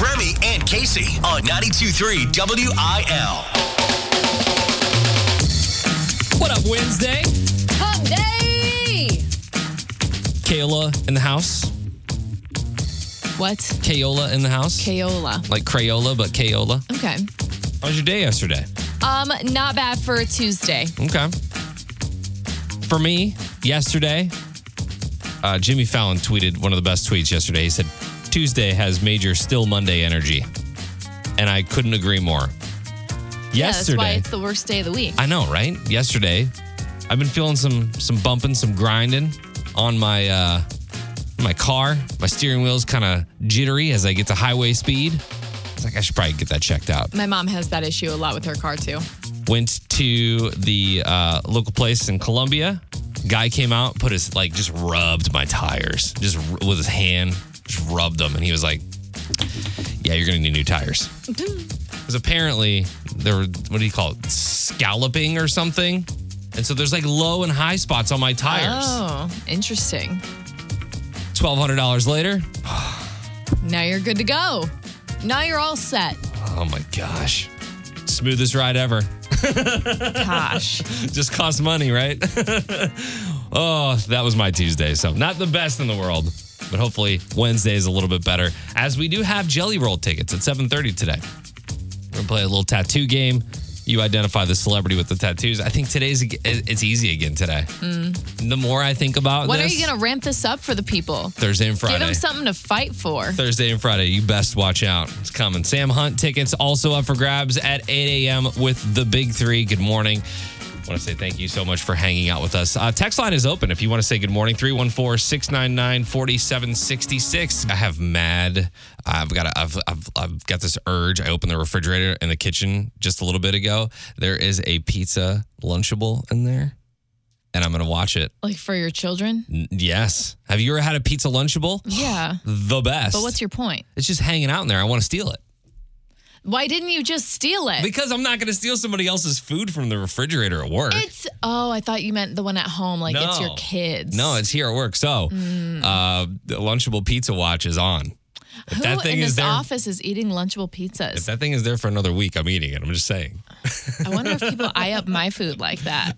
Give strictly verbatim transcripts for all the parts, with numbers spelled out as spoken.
with Remy and Casey on ninety-two point three W I L. What up, Wednesday? Hump day! Kayla in the house. What? Kayola in the house. Kayola. Like Crayola, but Kayola. Okay. How was your day yesterday? Um, not bad for a Tuesday. Okay. For me, yesterday, uh, Jimmy Fallon tweeted one of the best tweets yesterday. He said, Tuesday has major still Monday energy. And I couldn't agree more. Yesterday. Yeah, that's why it's the worst day of the week. I know, right? Yesterday, I've been feeling some some bumping, some grinding on my... Uh, My car, my steering wheel's kind of jittery as I get to highway speed. It's like I should probably get that checked out. My mom has that issue a lot with her car, too. Went to the uh, local place in Columbia. Guy came out, put his, like, just rubbed my tires. Just with his hand, just rubbed them. And he was like, yeah, you're going to need new tires. Because apparently there were, what do you call it, scalloping or something. And so there's, like, low and high spots on my tires. Oh, interesting. twelve hundred dollars later. Now you're good to go. Now you're all set. Oh, my gosh. Smoothest ride ever. Gosh. Just cost money, right? Oh, that was my Tuesday. So not the best in the world, but hopefully Wednesday is a little bit better, as we do have Jelly Roll tickets at seven thirty today. We're going to play a little tattoo game. You identify the celebrity with the tattoos. I think today's, it's easy again today. Mm. The more I think about when this. When are you going to ramp this up for the people? Thursday and Friday. Give them something to fight for. Thursday and Friday. You best watch out. It's coming. Sam Hunt tickets also up for grabs at eight a.m. with the Big Three. Good morning. I want to say thank you so much for hanging out with us. Uh, text line is open if you want to say good morning. three one four, six nine nine, four seven six six. I have mad. I've got a, I've, I've, I've got this urge. I opened the refrigerator in the kitchen just a little bit ago. There is a pizza Lunchable in there, and I'm going to watch it. Like for your children? N- yes. Have you ever had a pizza Lunchable? Yeah. The best. But what's your point? It's just hanging out in there. I want to steal it. Why didn't you just steal it? Because I'm not going to steal somebody else's food from the refrigerator at work. It's oh, I thought you meant the one at home, like no. It's your kids. No, it's here at work. So, mm. uh, the Lunchable Pizza Watch is on. If Who that thing in is this there, office is eating Lunchable pizzas? If that thing is there for another week, I'm eating it. I'm just saying. I wonder if people eye up my food like that.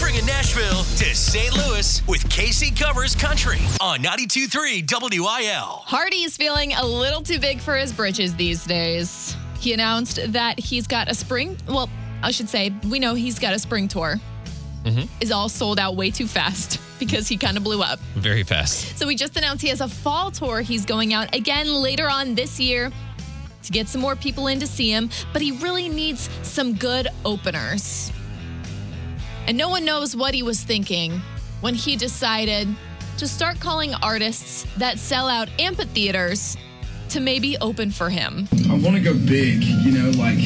Bringing Nashville to Saint Louis with Casey Covers Country on ninety-two point three W I L. Hardy is feeling a little too big for his britches these days. He announced that he's got a spring, well, I should say, we know he's got a spring tour. Mm-hmm. Is all sold out way too fast because he kind of blew up. Very fast. So we just announced he has a fall tour. He's going out again later on this year to get some more people in to see him. But he really needs some good openers. And no one knows what he was thinking when he decided to start calling artists that sell out amphitheaters to maybe open for him. I want to go big, you know, like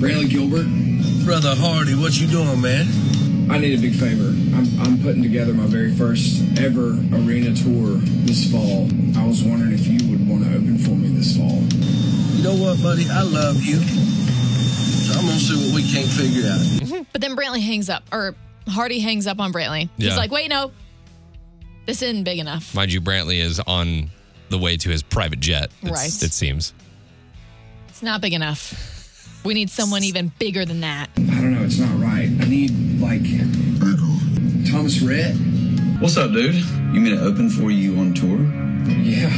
Brantley Gilbert. Brother Hardy, what you doing, man? I need a big favor. I'm, I'm putting together my very first ever arena tour this fall. I was wondering if you would want to open for me this fall. You know what, buddy? I love you. So I'm going to see what we can't figure out. But then Brantley hangs up, or Hardy hangs up on Brantley. Yeah. He's like, wait, no. This isn't big enough. Mind you, Brantley is on the way to his private jet, it's, right. It seems. It's not big enough. We need someone even bigger than that. I don't know. It's not right. I need, like, Thomas Rhett. What's up, dude? You mean to open for you on tour? Yeah.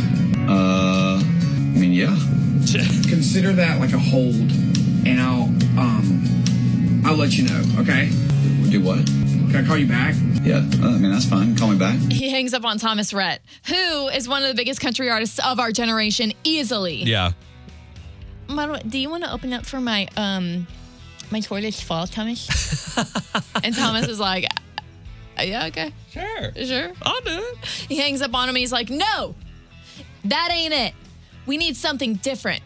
Uh, I mean, yeah. Consider that like a hold, and I'll, um, I'll let you know, okay? Do what? Can I call you back? Yeah, I mean, that's fine. Call me back. He hangs up on Thomas Rhett, who is one of the biggest country artists of our generation, easily. Yeah. Do you want to open up for my um my tour this fall, Thomas? And Thomas is like, yeah, okay. Sure. Sure. I'll do it. He hangs up on him and he's like, no, that ain't it. We need something different.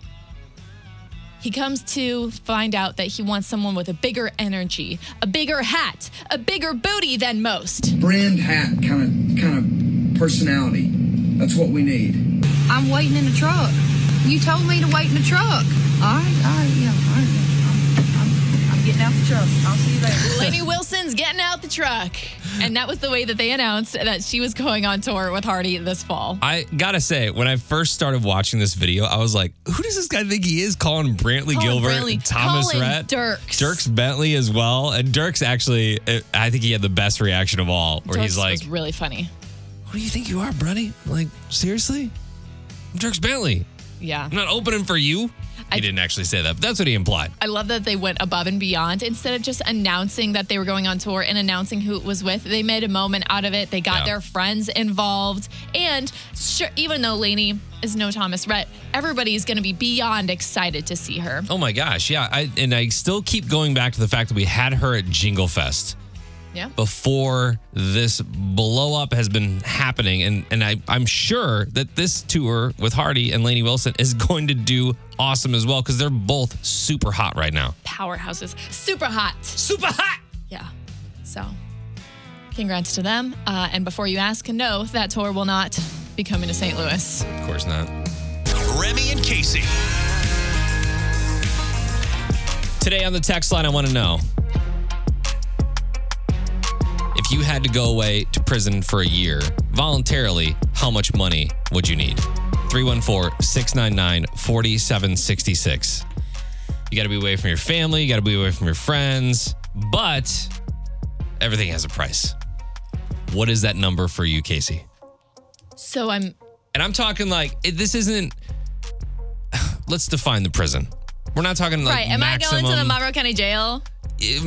He comes to find out that he wants someone with a bigger energy, a bigger hat, a bigger booty than most. Brand hat kind of kind of personality. That's what we need. I'm waiting in the truck. You told me to wait in the truck. All right, all right, yeah, all right. I'm, I'm, I'm getting out the truck. I'll see you later. Lainey Wilson's getting out the truck. And that was the way that they announced that she was going on tour with Hardy this fall. I gotta say, when I first started watching this video, I was like, who does this guy think he is? Calling Brantley Colin Gilbert, Brantley, and Thomas Colin Rhett, Dierks. Dierks Bentley as well. And Dierks actually, I think he had the best reaction of all, where Dierks he's like, was really funny. Who do you think you are, buddy? Like, seriously? I'm Dierks Bentley. Yeah. I'm not opening for you. He didn't actually say that, but that's what he implied. I love that they went above and beyond. Instead of just announcing that they were going on tour and announcing who it was with, they made a moment out of it. They got yeah. their friends involved. And sure, even though Lainey is no Thomas Rhett, everybody's going to be beyond excited to see her. Oh, my gosh. Yeah. I, and I still keep going back to the fact that we had her at Jingle Fest. Yeah. Before this blow up has been happening. And and I, I'm sure that this tour with Hardy and Lainey Wilson is going to do awesome as well, because they're both super hot right now. Powerhouses. Super hot. Super hot. Yeah. So congrats to them. Uh, and before you ask, no, that tour will not be coming to Saint Louis. Of course not. Remy and Casey. Today on the text line, I want to know, if you had to go away to prison for a year, voluntarily, how much money would you need? three one four, six nine nine, four seven six six. You got to be away from your family. You got to be away from your friends. But everything has a price. What is that number for you, Casey? So I'm... And I'm talking like, this isn't... Let's define the prison. We're not talking like right. Am maximum... I going to the Monroe County Jail?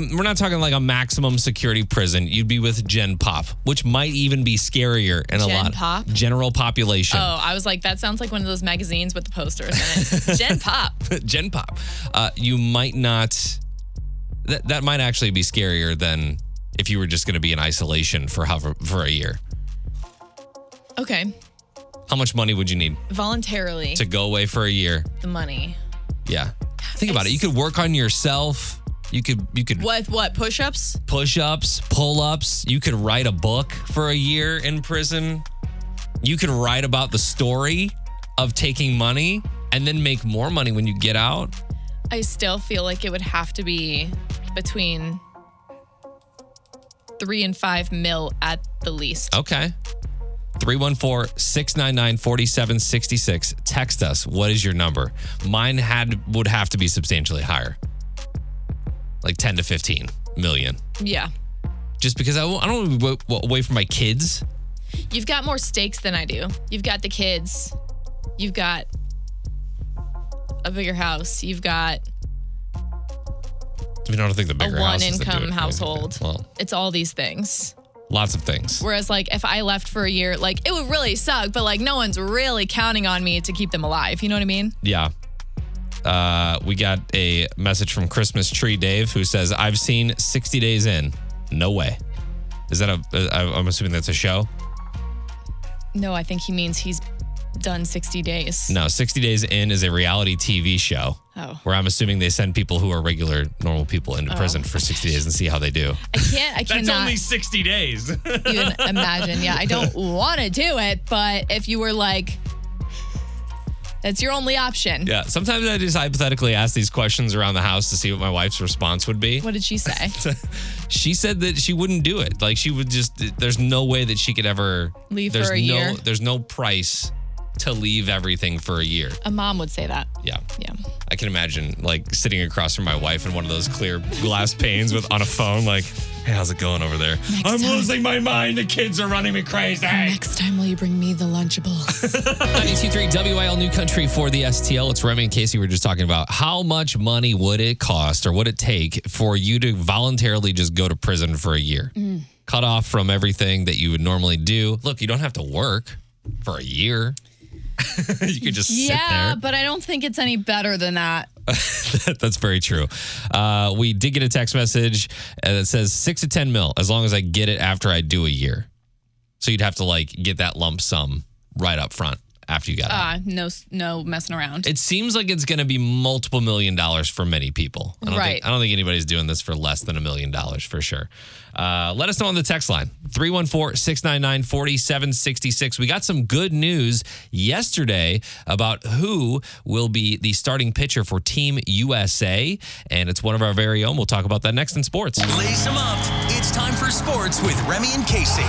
We're not talking like a maximum security prison. You'd be with Gen Pop, which might even be scarier in Gen a lot. Gen Pop? General population. Oh, I was like, that sounds like one of those magazines with the posters in it. Gen Pop. Gen Pop. Uh, you might not, that, that might actually be scarier than if you were just going to be in isolation for however, for a year. Okay. How much money would you need? Voluntarily. To go away for a year. The money. Yeah. Think about it's- it. You could work on yourself. You could, you could. What, what? Push-ups? Push-ups, pull-ups. You could write a book for a year in prison. You could write about the story of taking money and then make more money when you get out. I still feel like it would have to be between three and five mil at the least. Okay. three one four, six nine nine, four seven six six. Text us. What is your number? Mine had would have to be substantially higher. Like ten to fifteen million. Yeah. Just because I, I don't want to be away from my kids. You've got more stakes than I do. You've got the kids. You've got a bigger house. You've got... I mean, I don't think the bigger house is a one-income household. Well, it's all these things. Lots of things. Whereas, like, if I left for a year, like, it would really suck, but, like, no one's really counting on me to keep them alive. You know what I mean? Yeah. Uh, we got a message from Christmas Tree Dave, who says, I've seen sixty days in. No way. Is that a, I'm assuming that's a show? No, I think he means he's done sixty days. No, sixty days in is a reality T V show. Oh. Where I'm assuming they send people who are regular, normal people into oh. prison for sixty days and see how they do. I can't, I cannot. That's only sixty days. Even imagine. Yeah, I don't want to do it, but if you were like, that's your only option. Yeah. Sometimes I just hypothetically ask these questions around the house to see what my wife's response would be. What did she say? She said that she wouldn't do it. Like, she would just, there's no way that she could ever leave for a year. There's no price to leave everything for a year. A mom would say that. Yeah. Yeah. I can imagine, like, sitting across from my wife in one of those clear glass panes with on a phone, like, hey, how's it going over there? Next I'm time. losing my mind. The kids are running me crazy. Next time, will you bring me the Lunchables? ninety-two point three W I L New Country for the S T L. It's Remy and Casey. We were just talking about how much money would it cost or would it take for you to voluntarily just go to prison for a year? Mm. Cut off from everything that you would normally do. Look, you don't have to work for a year. You could just yeah, sit there. Yeah, but I don't think it's any better than that. That's very true. Uh, we did get a text message that says six to ten mil, as long as I get it after I do a year. So you'd have to, like, get that lump sum right up front after you got uh, out. No, no messing around. It seems like it's going to be multiple million dollars for many people. I don't, right. think, I don't think anybody's doing this for less than a million dollars for sure. Uh, let us know on the text line, three one four, six nine nine, four seven six six. We got some good news yesterday about who will be the starting pitcher for Team U S A, and it's one of our very own. We'll talk about that next in sports. Lace them up. It's time for sports with Remy and Casey.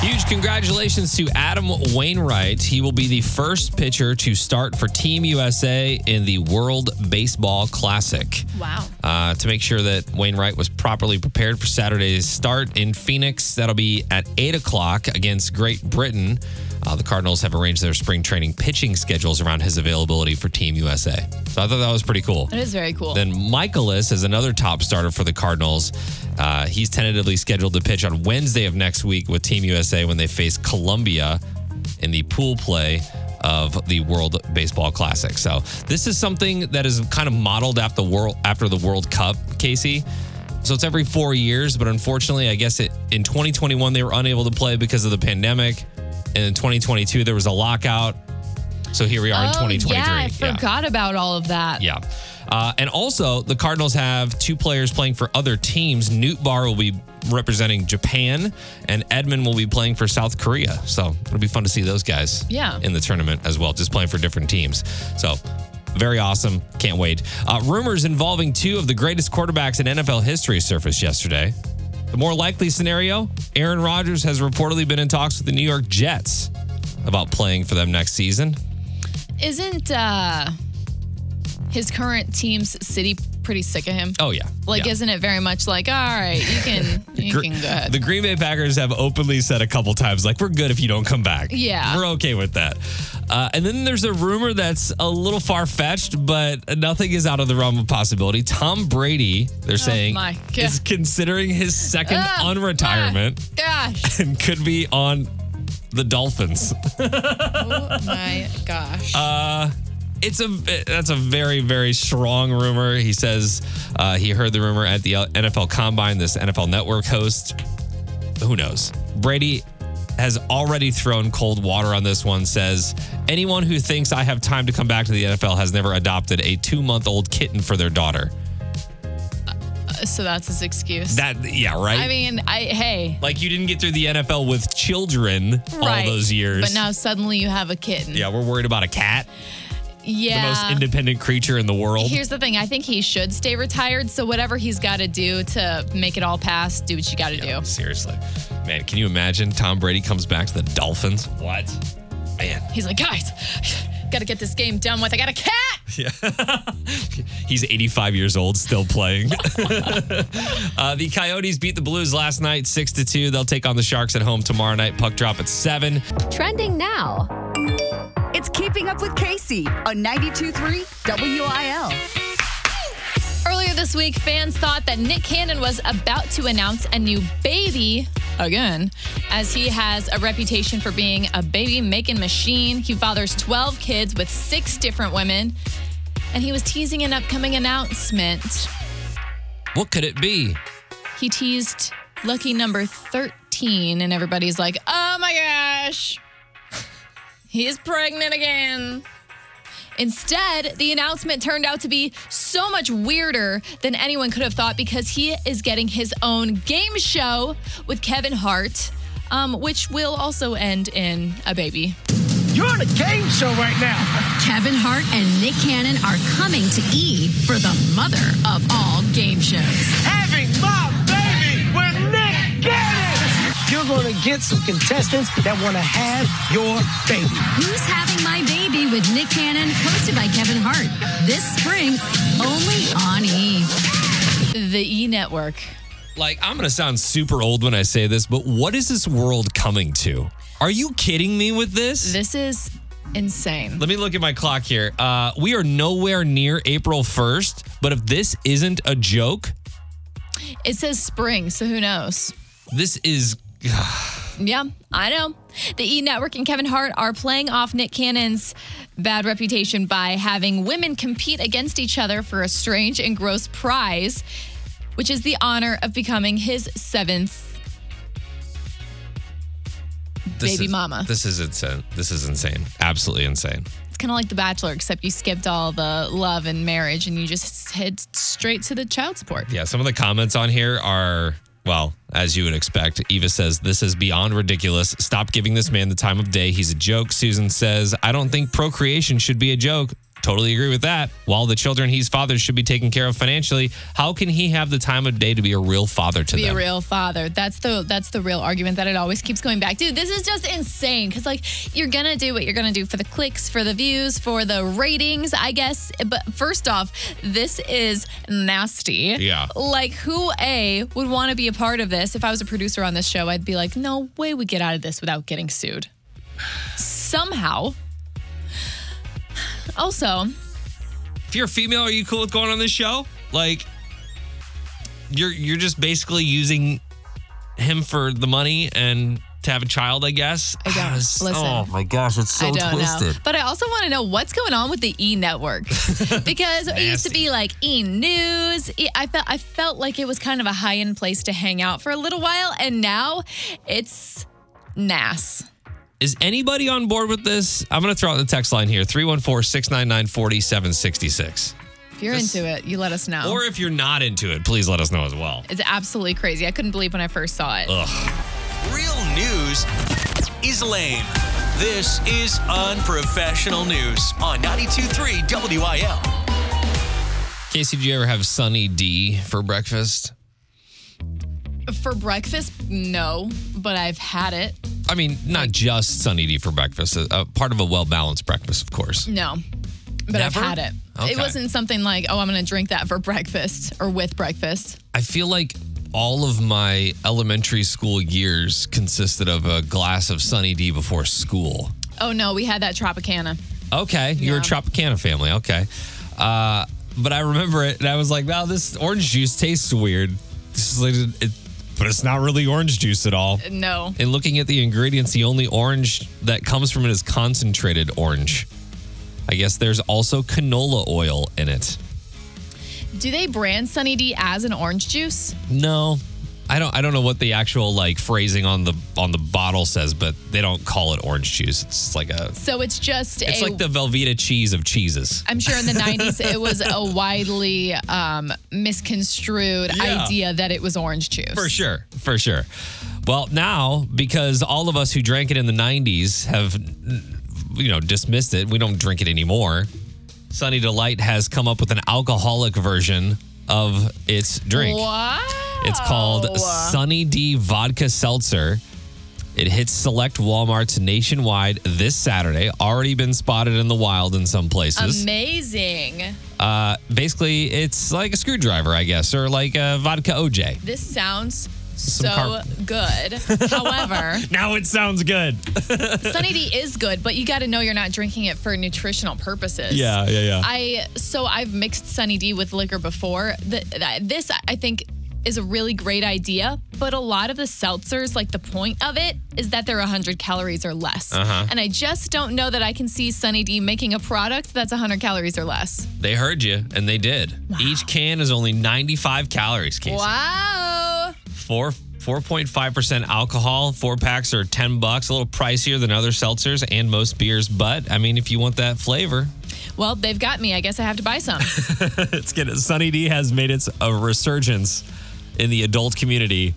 Huge congratulations to Adam Wainwright. He will be the first pitcher to start for Team U S A in the World Baseball Classic. Wow. Uh, to make sure that Wainwright was properly prepared for Saturday's start in Phoenix, that'll be at eight o'clock against Great Britain. Uh, the Cardinals have arranged their spring training pitching schedules around his availability for Team U S A. So I thought that was pretty cool. That is very cool. Then Michaelis is another top starter for the Cardinals. Uh, he's tentatively scheduled to pitch on Wednesday of next week with Team U S A when they face Colombia in the pool play of the World Baseball Classic. So this is something that is kind of modeled after the world, after the World Cup, Casey. So it's every four years, but unfortunately, I guess it, in twenty twenty-one, they were unable to play because of the pandemic. And in twenty twenty-two, there was a lockout. So here we are oh, in twenty twenty-three. Yeah, I forgot yeah. about all of that. Yeah. Uh, and also, the Cardinals have two players playing for other teams. Newt Barr will be representing Japan, and Edmund will be playing for South Korea. So it'll be fun to see those guys yeah. in the tournament as well, just playing for different teams. So very awesome. Can't wait. Uh, rumors involving two of the greatest quarterbacks in N F L history surfaced yesterday. The more likely scenario, Aaron Rodgers has reportedly been in talks with the New York Jets about playing for them next season. Isn't uh, his current team's city pretty sick of him? Oh, yeah. Like, yeah. isn't it very much like, all right, you can, you Gre- can go ahead. The Green Bay Packers have openly said a couple times, like, we're good if you don't come back. Yeah. We're okay with that. Uh, and then there's a rumor that's a little far-fetched, but nothing is out of the realm of possibility. Tom Brady, they're oh saying, is considering his second oh, unretirement gosh. and could be on the Dolphins. Oh, my gosh. Uh, it's a That's a very, very strong rumor. He says uh, he heard the rumor at the N F L Combine, this N F L Network host. Who knows? Brady has already thrown cold water on this one, says, anyone who thinks I have time to come back to the N F L has never adopted a two-month-old kitten for their daughter. Uh, so that's his excuse. That, yeah, right? I mean, I hey. Like, you didn't get through the N F L with children right. all those years. But now suddenly you have a kitten. Yeah, we're worried about a cat. Yeah. The most independent creature in the world. Here's the thing. I think he should stay retired. So whatever he's got to do to make it all pass, do what you got to yeah, do. Seriously. Man, can you imagine Tom Brady comes back to the Dolphins? What? Man. He's like, guys, got to get this game done with. I got a cat. Yeah. He's eighty-five years old, still playing. uh, the Coyotes beat the Blues last night, six to two. They'll take on the Sharks at home tomorrow night. Puck drop at seven. Trending now. It's Keeping Up with Casey on ninety-two point three W I L. Earlier this week, fans thought that Nick Cannon was about to announce a new baby again, as he has a reputation for being a baby-making machine. He fathers twelve kids with six different women, and he was teasing an upcoming announcement. What could it be? He teased lucky number thirteen, and everybody's like, oh my gosh. He's pregnant again. Instead, the announcement turned out to be so much weirder than anyone could have thought, because he is getting his own game show with Kevin Hart, um, which will also end in a baby. You're on a game show right now. Kevin Hart and Nick Cannon are coming to E! For the mother of all game shows. Having my baby with Nick Cannon. You're going to get some contestants that want to have your baby. Who's Having My Baby with Nick Cannon, hosted by Kevin Hart, this spring, only on E! The E! Network. Like, I'm going to sound super old when I say this, but what is this world coming to? Are you kidding me with this? This is insane. Let me look at my clock here. Uh, we are nowhere near April first, but if this isn't a joke... It says spring, so who knows? This is... Yeah, I know. The E! Network and Kevin Hart are playing off Nick Cannon's bad reputation by having women compete against each other for a strange and gross prize, which is the honor of becoming his seventh this baby is, mama. This is insane. This is insane. Absolutely insane. It's kind of like The Bachelor, except you skipped all the love and marriage and you just head straight to the child support. Yeah, some of the comments on here are, well, as you would expect. Eva says, this is beyond ridiculous. Stop giving this man the time of day. He's a joke. Susan says, I don't think procreation should be a joke. Totally agree with that. While the children he's fathered should be taken care of financially, how can he have the time of day to be a real father to them? Be a real father. That's the that's the real argument that it always keeps going back. Dude, this is just insane because, like, you're going to do what you're going to do for the clicks, for the views, for the ratings, I guess. But first off, this is nasty. Yeah. Like, who, A, would want to be a part of this? If I was a producer on this show, I'd be like, no way we get out of this without getting sued. Somehow. Also, if you're a female, are you cool with going on this show? Like, you're you're just basically using him for the money and to have a child, I guess. I don't listen. Oh my gosh, it's so I don't twisted. Know. But I also want to know what's going on with the E Network because it used to be like E News. E, I felt I felt like it was kind of a high end place to hang out for a little while, and now it's N A S. Is anybody on board with this? I'm going to throw out the text line here, three one four, six nine nine, four seven six six. If you're this, into it, you let us know. Or if you're not into it, please let us know as well. It's absolutely crazy. I couldn't believe when I first saw it. Ugh. Real news is lame. This is Unprofessional News on ninety-two point three W I L. Casey, did you ever have Sunny D for breakfast? For breakfast, no, but I've had it. I mean, not just Sunny D for breakfast. A, a part of a well-balanced breakfast, of course. No, but never? I've had it. Okay. It wasn't something like, oh, I'm going to drink that for breakfast or with breakfast. I feel like all of my elementary school years consisted of a glass of Sunny D before school. Oh, no, we had that Tropicana. Okay, you yeah. were a Tropicana family. Okay. Uh, but I remember it, and I was like, wow, this orange juice tastes weird. This is like... It, But it's not really orange juice at all. No. And looking at the ingredients, the only orange that comes from it is concentrated orange. I guess there's also canola oil in it. Do they brand Sunny D as an orange juice? No. I don't I don't know what the actual like phrasing on the on the bottle says, but they don't call it orange juice. It's like a So it's just It's a, like the Velveeta cheese of cheeses. I'm sure in the nineties it was a widely um, misconstrued yeah. idea that it was orange juice. For sure. For sure. Well, now because all of us who drank it in the nineties have you know dismissed it, we don't drink it anymore. Sunny Delight has come up with an alcoholic version of its drink. What? It's called Sunny D Vodka Seltzer. It hits select Walmarts nationwide this Saturday. Already been spotted in the wild in some places. Amazing. Uh, basically, it's like a screwdriver, I guess, or like a vodka O J. This sounds so car- good. However... now it sounds good. Sunny D is good, but you got to know you're not drinking it for nutritional purposes. Yeah, yeah, yeah. I So I've mixed Sunny D with liquor before. The, this, I think... is a really great idea, but a lot of the seltzers, like the point of it is that they're one hundred calories or less. Uh-huh. And I just don't know that I can see Sunny D making a product that's one hundred calories or less. They heard you, and they did. Wow. Each can is only ninety-five calories, Casey. Wow. Four, four point five percent alcohol, four packs are ten bucks, a little pricier than other seltzers and most beers, but I mean, if you want that flavor... Well, they've got me. I guess I have to buy some. It's good. Sunny D has made its a resurgence in the adult community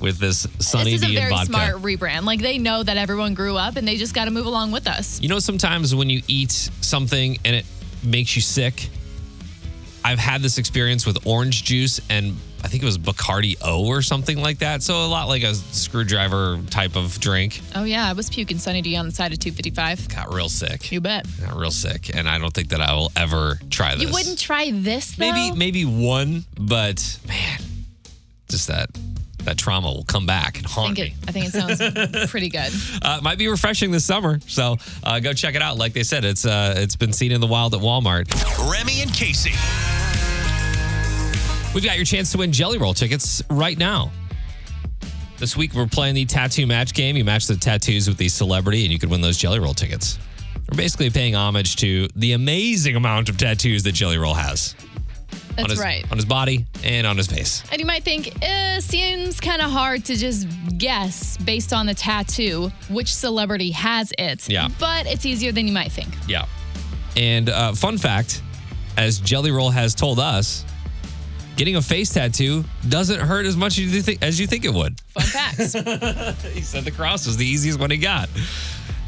with this Sunny this is D a very and vodka. Smart rebrand. Like they know that everyone grew up and they just got to move along with us. You know, sometimes when you eat something and it makes you sick, I've had this experience with orange juice and I think it was Bacardi O or something like that. So a lot like a screwdriver type of drink. Oh, yeah. I was puking Sunny D on the side of two fifty-five. Got real sick. You bet. Got real sick. And I don't think that I will ever try this. You wouldn't try this, though? Maybe, maybe one, but man, just that that trauma will come back and haunt I think it, me. I think it sounds pretty good. Uh, might be refreshing this summer. So uh, go check it out. Like they said, it's uh, it's been seen in the wild at Walmart. Remy and Casey. We've got your chance to win Jelly Roll tickets right now. This week, we're playing the tattoo match game. You match the tattoos with the celebrity, and you could win those Jelly Roll tickets. We're basically paying homage to the amazing amount of tattoos that Jelly Roll has. That's on his, right. On his body and on his face. And you might think, eh, seems kind of hard to just guess based on the tattoo which celebrity has it. Yeah. But it's easier than you might think. Yeah. And uh, fun fact, as Jelly Roll has told us, getting a face tattoo doesn't hurt as much as you think, as you think it would. Fun facts. He said the cross was the easiest one he got.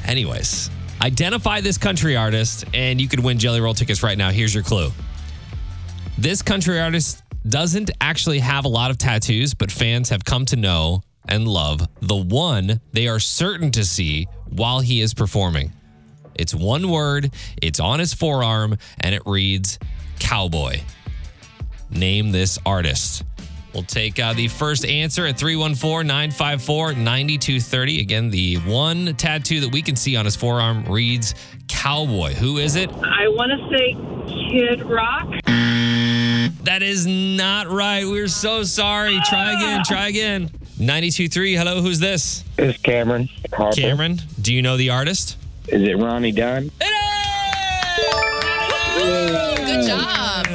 Anyways, identify this country artist and you could win Jelly Roll tickets right now. Here's your clue. This country artist doesn't actually have a lot of tattoos, but fans have come to know and love the one they are certain to see while he is performing. It's one word, it's on his forearm, and it reads cowboy. Name this artist. We'll take uh, the first answer at three one four, nine five four, nine two three zero. Again, the one tattoo that we can see on his forearm reads cowboy. Who is it? I want to say Kid Rock. That is not right. We're so sorry. Ah! Try again. Try again. ninety-two point three. Hello. Who's this? This is Cameron Harper. Cameron, do you know the artist? Is it Ronnie Dunn? It is! Good job.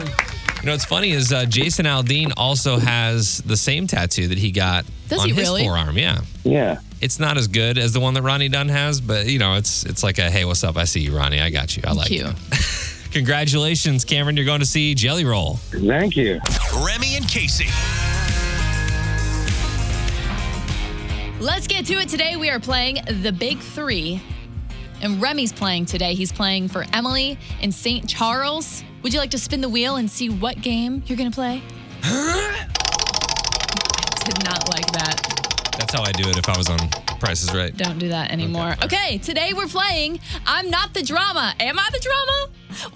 You know, what's funny is uh, Jason Aldean also has the same tattoo that he got Does on he his really? forearm. Yeah. Yeah. It's not as good as the one that Ronnie Dunn has, but, you know, it's it's like a, hey, what's up? I see you, Ronnie. I got you. I Thank like you. you. Congratulations, Cameron. You're going to see Jelly Roll. Thank you. Remy and Casey. Let's get to it today. We are playing The Big Three. And Remy's playing today. He's playing for Emily in Saint Charles. Would you like to spin the wheel and see what game you're going to play? I did not like that. That's how I do it if I was on Price is Right. Don't do that anymore. Okay, okay, today we're playing I'm Not the Drama. Am I the Drama?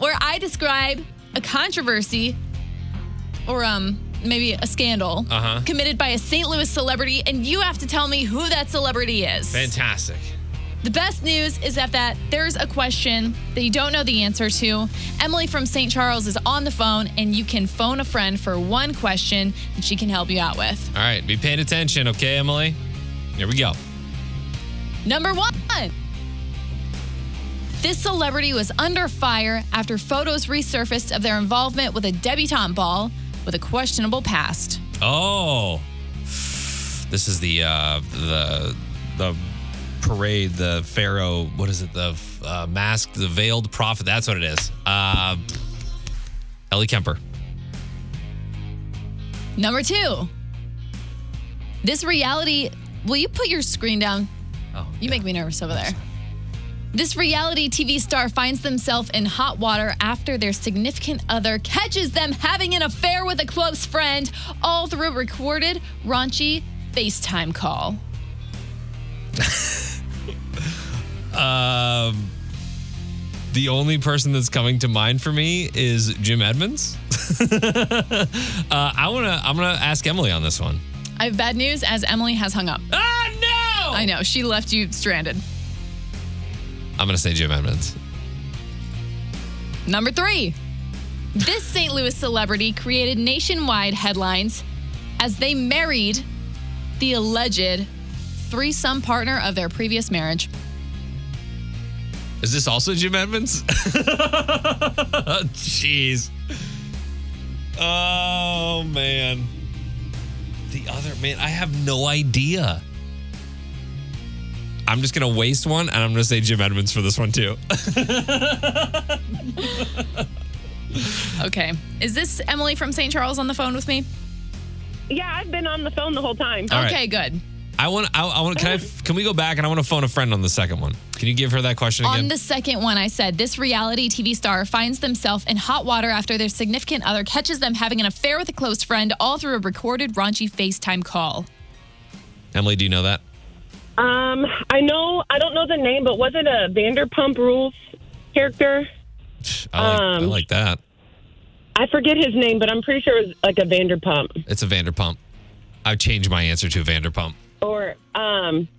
Where I describe a controversy or um maybe a scandal uh-huh. committed by a Saint Louis celebrity, and you have to tell me who that celebrity is. Fantastic. The best news is that, that there's a question that you don't know the answer to. Emily from Saint Charles is on the phone, and you can phone a friend for one question that she can help you out with. All right, be paying attention, okay, Emily? Here we go. Number one. This celebrity was under fire after photos resurfaced of their involvement with a debutante ball with a questionable past. Oh. This is the, uh, the, the... parade, the pharaoh, what is it, the uh, masked, the veiled prophet, that's what it is. Uh, Ellie Kemper. Number two. This reality, will you put your screen down? Oh, you yeah. make me nervous over there. This reality T V star finds themselves in hot water after their significant other catches them having an affair with a close friend, all through a recorded, raunchy FaceTime call. Uh, the only person that's coming to mind for me is Jim Edmonds. uh, I wanna, I'm gonna ask Emily on this one. I have bad news, as Emily has hung up. Ah, no! I know, she left you stranded. I'm gonna say Jim Edmonds. Number three. This Saint Louis celebrity created nationwide headlines as they married the alleged threesome partner of their previous marriage. Is this also Jim Edmonds? Jeez. Oh, man. The other, man, I have no idea. I'm just going to waste one, and I'm going to say Jim Edmonds for this one, too. Okay. Is this Emily from Saint Charles on the phone with me? Yeah, I've been on the phone the whole time. All okay, right. good. I want. I, I want. Can I? Can we go back? And I want to phone a friend on the second one. Can you give her that question again? On the second one, I said this reality T V star finds themselves in hot water after their significant other catches them having an affair with a close friend, all through a recorded, raunchy FaceTime call. Emily, do you know that? Um, I know. I don't know the name, but was it a Vanderpump Rules character? I like, um, I like that. I forget his name, but I'm pretty sure it was like a Vanderpump. It's a Vanderpump. I've changed my answer to Vanderpump. Or, um,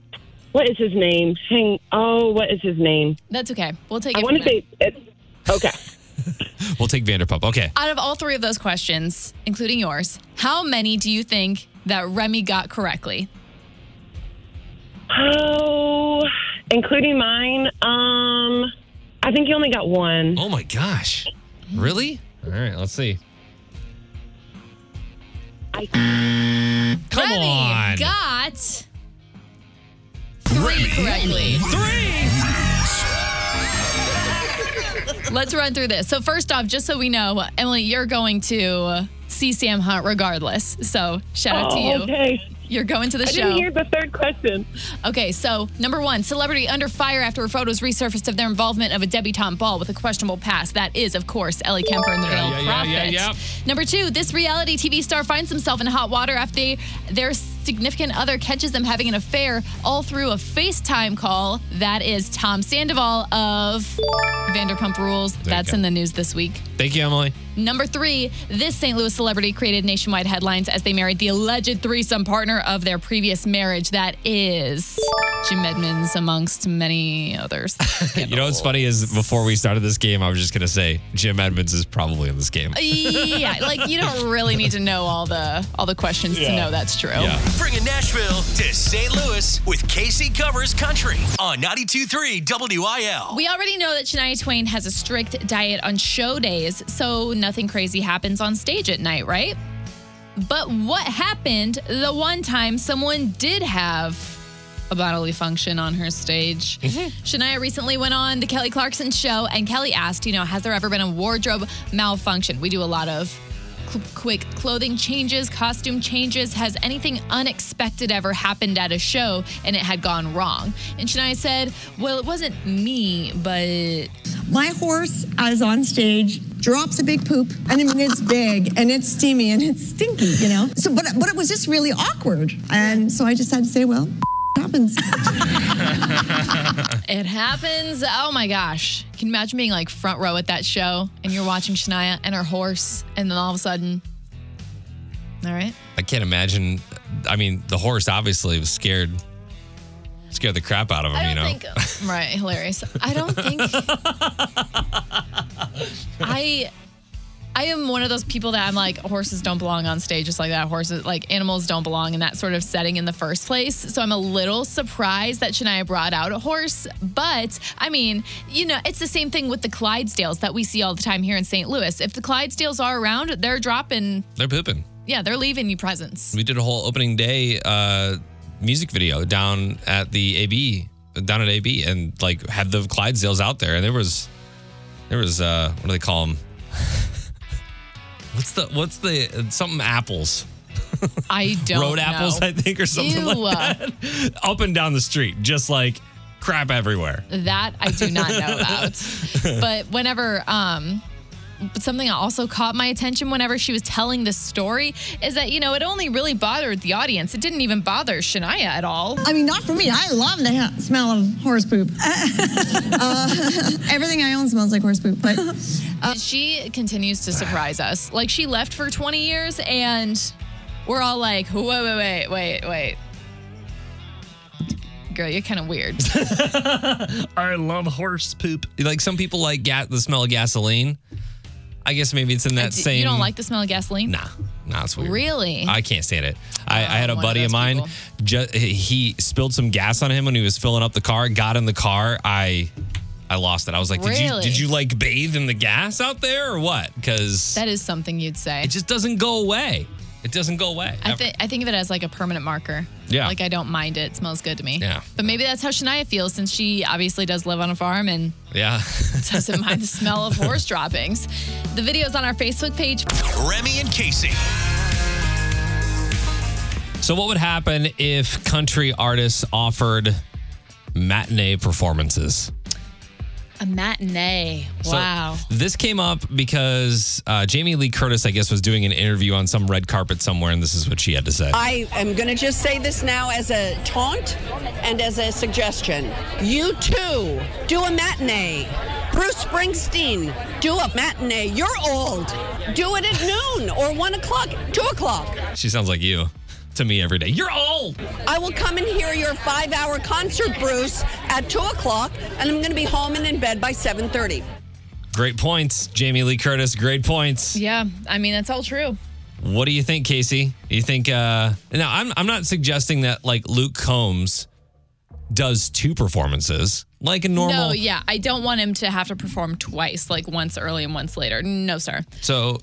what is his name? Hang, oh, what is his name? That's okay. We'll take it. I want to say, it's, okay. We'll take Vanderpump. Okay. Out of all three of those questions, including yours, how many do you think that Remy got correctly? Oh, including mine, um, I think you only got one. Oh, my gosh. Really? All right, let's see. I Come Remy on. Got three Remy. correctly. Three. Let's run through this. So first off, just so we know, Emily, you're going to see Sam Hunt regardless. So shout out oh, to you. Okay. You're going to the I show. I didn't hear the third question. Okay, so number one, celebrity under fire after photos resurfaced of their involvement of a debutante ball with a questionable past. That is, of course, Ellie Kemper and the yeah, Real yeah, Prophet. Yeah, yeah, yeah. Number two, this reality T V star finds himself in hot water after they, their significant other catches them having an affair all through a FaceTime call. That is Tom Sandoval of Vanderpump Rules. There That's in the news this week. Thank you, Emily. Number three, this Saint Louis celebrity created nationwide headlines as they married the alleged threesome partner of their previous marriage. That is Jim Edmonds, amongst many others. You know what's funny is before we started this game, I was just going to say Jim Edmonds is probably in this game. Yeah, like you don't really need to know all the all the questions yeah. to know that's true. Yeah. Bringing Nashville to Saint Louis with K C Covers Country on ninety-two point three W I L. We already know that Shania Twain has a strict diet on show days, so nothing crazy happens on stage at night, right? But what happened the one time someone did have a bodily function on her stage? Mm-hmm. Shania recently went on the Kelly Clarkson show, and Kelly asked, you know, has there ever been a wardrobe malfunction? We do a lot of cl- quick clothing changes, costume changes. Has anything unexpected ever happened at a show and it had gone wrong? And Shania said, well, it wasn't me, but... my horse is on stage, drops a big poop, and I mean, it's big, and it's steamy, and it's stinky, you know? So, but, but it was just really awkward. And so I just had to say, well, it happens. It happens. Oh, my gosh. Can you imagine being, like, front row at that show, and you're watching Shania and her horse, and then all of a sudden, all right? I can't imagine. I mean, the horse obviously was scared. Scared the crap out of him, I don't you know? Think, right, hilarious. I don't think... I I am one of those people that I'm like, horses don't belong on stage just like that. Horses, like animals don't belong in that sort of setting in the first place. So I'm a little surprised that Shania brought out a horse. But, I mean, you know, it's the same thing with the Clydesdales that we see all the time here in Saint Louis. If the Clydesdales are around, they're dropping... They're pooping. Yeah, they're leaving you presents. We did a whole opening day... Uh, music video down at the A B, down at A B, and like had the Clydesdales out there, and there was, there was, uh, what do they call them? what's the, what's the something apples? I don't road know. apples, I think, or something Ew. like that. Up and down the street, just like crap everywhere. That I do not know about. But whenever, um. But something that also caught my attention whenever she was telling this story is that, you know, it only really bothered the audience. It didn't even bother Shania at all. I mean, not for me. I love the ha- smell of horse poop. uh, everything I own smells like horse poop. But uh, she continues to surprise us. Like, she left for twenty years, and we're all like, wait, wait, wait, wait, wait. Girl, you're kind of weird. I love horse poop. Like, some people like ga- the smell of gasoline. I guess maybe it's in that same... You don't like the smell of gasoline? Nah. Nah, it's weird. Really? I can't stand it. I, I had a buddy of mine. Ju- he spilled some gas on him when he was filling up the car. Got in the car. I I lost it. I was like, did you, did you like bathe in the gas out there or what? Because... That is something you'd say. It just doesn't go away. It doesn't go away. I, th- I think of it as like a permanent marker. Yeah. Like I don't mind it. It smells good to me. Yeah. But maybe that's how Shania feels, since she obviously does live on a farm and yeah. doesn't mind the smell of horse droppings. The video's on our Facebook page. Remy and Casey. So what would happen if country artists offered matinee performances? A matinee. Wow. So this came up because uh, Jamie Lee Curtis, I guess, was doing an interview on some red carpet somewhere, and this is what she had to say. I am going to just say this now as a taunt and as a suggestion. You too, do a matinee. Bruce Springsteen, do a matinee. You're old. Do it at noon or one o'clock, two o'clock. She sounds like you. To me every day. You're old. I will come and hear your five-hour concert, Bruce, at two o'clock, and I'm going to be home and in bed by seven thirty. Great points, Jamie Lee Curtis. Great points. Yeah, I mean, that's all true. What do you think, Casey? You think... Uh, now, I'm, I'm not suggesting that, like, Luke Combs does two performances, like a normal... No, yeah, I don't want him to have to perform twice, like once early and once later. No, sir. So...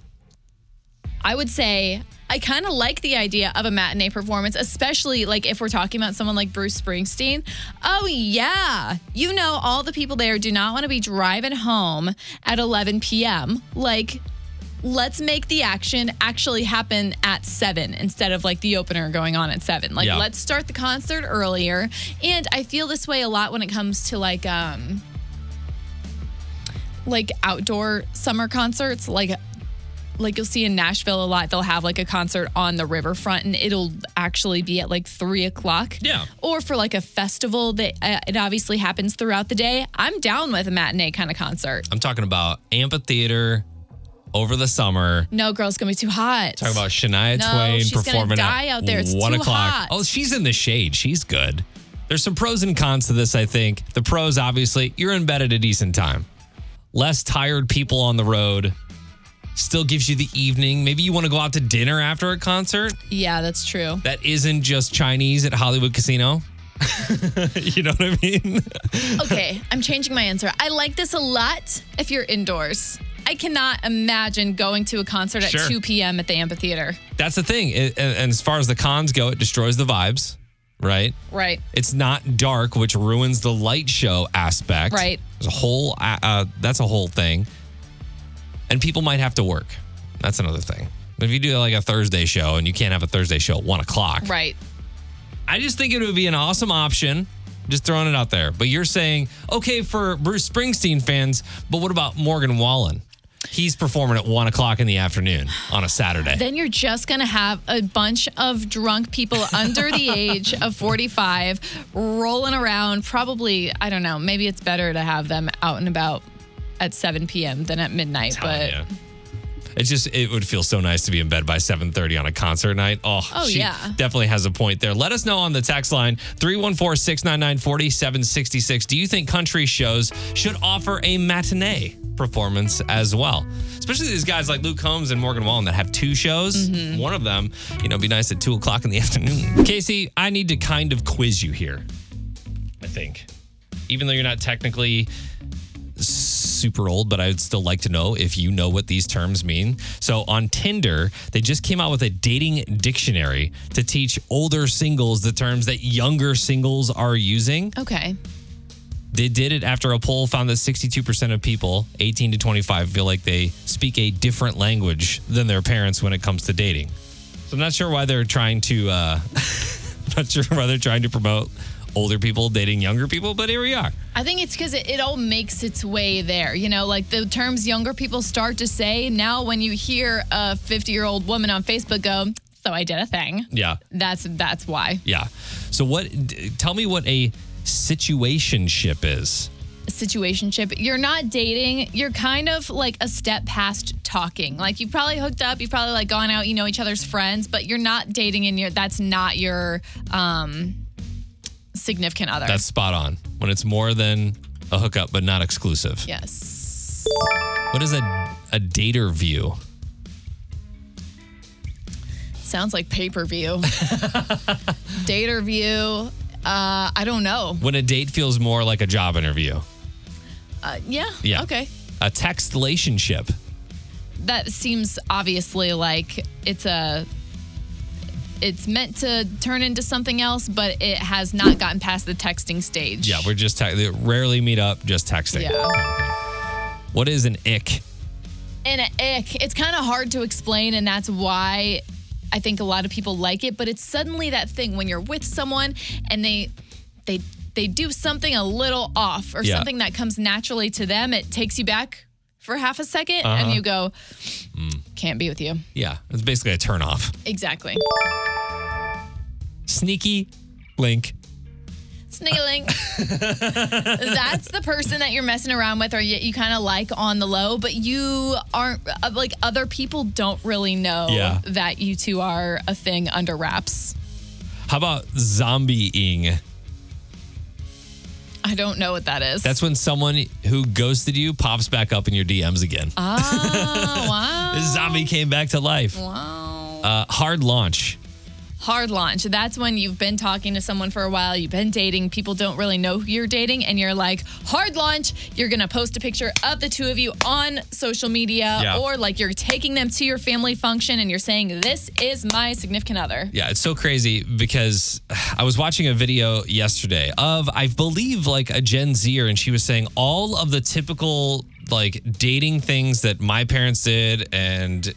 I would say I kind of like the idea of a matinee performance, especially like if we're talking about someone like Bruce Springsteen. Oh, yeah. You know, all the people there do not want to be driving home at eleven p.m. Like, let's make the action actually happen at seven instead of like the opener going on at seven. Like, yeah. Let's start the concert earlier. And I feel this way a lot when it comes to like, um, like outdoor summer concerts, like like you'll see in Nashville a lot, they'll have like a concert on the riverfront and it'll actually be at like three o'clock. Yeah. Or for like a festival that uh, it obviously happens throughout the day. I'm down with a matinee kind of concert. I'm talking about amphitheater over the summer. No, girl, it's gonna be too hot. Talking about Shania no, Twain she's performing gonna die out there. It's one too o'clock. Hot. Oh, she's in the shade. She's good. There's some pros and cons to this, I think. The pros, obviously, you're in bed at a decent time. Less tired people on the road. Still gives you the evening. Maybe you want to go out to dinner after a concert. Yeah, that's true. That isn't just Chinese at Hollywood Casino. You know what I mean? Okay, I'm changing my answer. I like this a lot if you're indoors. I cannot imagine going to a concert at sure. two p.m. at the amphitheater. That's the thing. It, and, and as far as the cons go, it destroys the vibes, right? Right. It's not dark, which ruins the light show aspect. Right. There's a whole, uh, that's a whole thing. And people might have to work. That's another thing. But if you do like a Thursday show and you can't have a Thursday show at one o'clock. Right. I just think it would be an awesome option. Just throwing it out there. But you're saying, okay, for Bruce Springsteen fans, but what about Morgan Wallen? He's performing at one o'clock in the afternoon on a Saturday. Then you're just going to have a bunch of drunk people under the age of forty-five rolling around. Probably, I don't know, maybe it's better to have them out and about at seven p.m. than at midnight, but you. It's just, it would feel so nice to be in bed by seven thirty on a concert night. Oh, oh she yeah. definitely has a point there. Let us know on the text line, three one four, six nine nine, four seven six six. Do you think country shows should offer a matinee performance as well? Especially these guys like Luke Combs and Morgan Wallen that have two shows. Mm-hmm. One of them, you know, be nice at two o'clock in the afternoon. Casey, I need to kind of quiz you here, I think. Even though you're not technically super old, but I'd still like to know if you know what these terms mean. So on Tinder, they just came out with a dating dictionary to teach older singles the terms that younger singles are using. Okay. They did it after a poll found that sixty-two percent of people eighteen to twenty-five feel like they speak a different language than their parents when it comes to dating. So I'm not sure why they're trying to, uh, I'm not sure why they're trying to promote older people dating younger people, but here we are. I think it's because it, it all makes its way there. You know, like the terms younger people start to say now when you hear a fifty-year-old woman on Facebook go, so I did a thing. Yeah. That's that's why. Yeah. So what? Tell me what a situationship is. Situationship. You're not dating. You're kind of like a step past talking. Like you've probably hooked up. You've probably like gone out. You know each other's friends, but you're not dating and you're, that's not your... um. significant other. That's spot on. When it's more than a hookup, but not exclusive. Yes. What is a a dater view? Sounds like pay-per-view. Dater view. Uh, I don't know. When a date feels more like a job interview. Uh, yeah. Yeah. Okay. A text relationship. That seems obviously like it's a. It's meant to turn into something else, but it has not gotten past the texting stage. Yeah, we're just te- they rarely meet up, just texting. Yeah. Okay. What is an ick? An ick. It's kind of hard to explain, and that's why I think a lot of people like it. But it's suddenly that thing when you're with someone and they they they do something a little off or yeah. something that comes naturally to them. It takes you back for half a second, uh-huh. and you go, can't be with you. Yeah, it's basically a turn off. Exactly. Sneaky link. Sneaky link. That's the person that you're messing around with or you, you kind of like on the low, but you aren't, like other people don't really know yeah. that you two are a thing under wraps. How about zombieing? I don't know what that is. That's when someone who ghosted you pops back up in your D Ms again. Oh, wow. This zombie came back to life. Wow. Uh, hard launch. Hard launch. That's when you've been talking to someone for a while, you've been dating, people don't really know who you're dating, and you're like, hard launch, you're going to post a picture of the two of you on social media, yeah. or like you're taking them to your family function and you're saying, this is my significant other. Yeah, it's so crazy because I was watching a video yesterday of, I believe, like a Gen Zer, and she was saying all of the typical like dating things that my parents did, and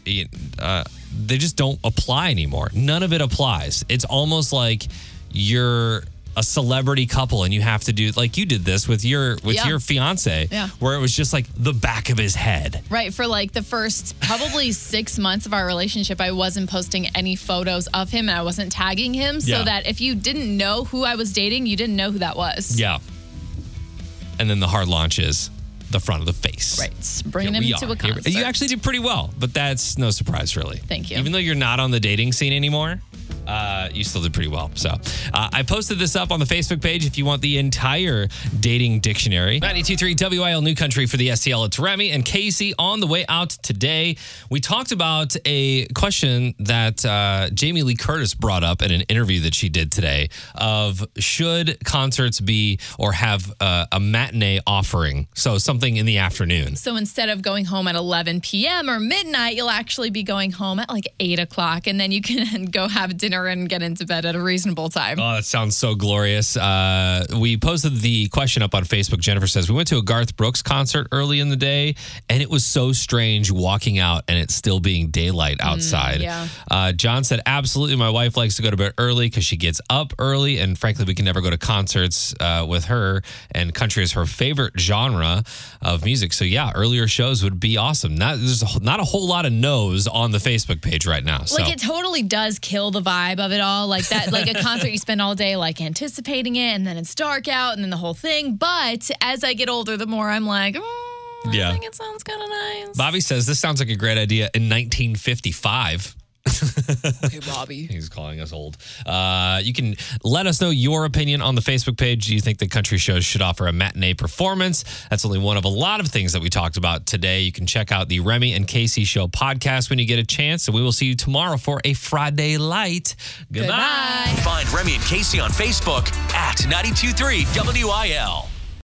uh, they just don't apply anymore. None of it applies. It's almost like you're a celebrity couple and you have to do, like you did this with your with yeah. your fiance, yeah. where it was just like the back of his head. Right. For like the first probably six months of our relationship, I wasn't posting any photos of him and I wasn't tagging him yeah. so that if you didn't know who I was dating, you didn't know who that was. Yeah. And then the hard launch is the front of the face. Right. Bringing him to a concert. You actually did pretty well, but that's no surprise, really. Thank you. Even though you're not on the dating scene anymore, uh, you still did pretty well. So uh, I posted this up on the Facebook page if you want the entire dating dictionary. ninety-two point three W I L New Country for the S T L. It's Remy and Casey on the way out today. We talked about a question that uh, Jamie Lee Curtis brought up in an interview that she did today of should concerts be or have uh, a matinee offering? So something in the afternoon. So instead of going home at eleven p.m. or midnight, you'll actually be going home at like eight o'clock, and then you can go have dinner and get into bed at a reasonable time. Oh, that sounds so glorious. Uh, we posted the question up on Facebook. Jennifer says, we went to a Garth Brooks concert early in the day, and it was so strange walking out and it's still being daylight outside. Mm, yeah. uh, John said, absolutely. My wife likes to go to bed early because she gets up early, and frankly, we can never go to concerts uh, with her, and country is her favorite genre of music. So yeah, earlier shows would be awesome. Not, there's not a whole lot of no's on the Facebook page right now. So. Like it totally does kill the vibe. Of it all, like that, like a concert you spend all day like anticipating it, and then it's dark out, and then the whole thing. But as I get older, the more I'm like, oh, I yeah. think it sounds kind of nice. Bobby says this sounds like a great idea in nineteen fifty-five. Okay, Bobby. He's calling us old. Uh, you can let us know your opinion on the Facebook page. Do you think the country shows should offer a matinee performance? That's only one of a lot of things that we talked about today. You can check out the Remy and Casey Show podcast when you get a chance, and we will see you tomorrow for a Friday Light. Goodbye. Goodbye. Find Remy and Casey on Facebook at ninety-two point three W I L.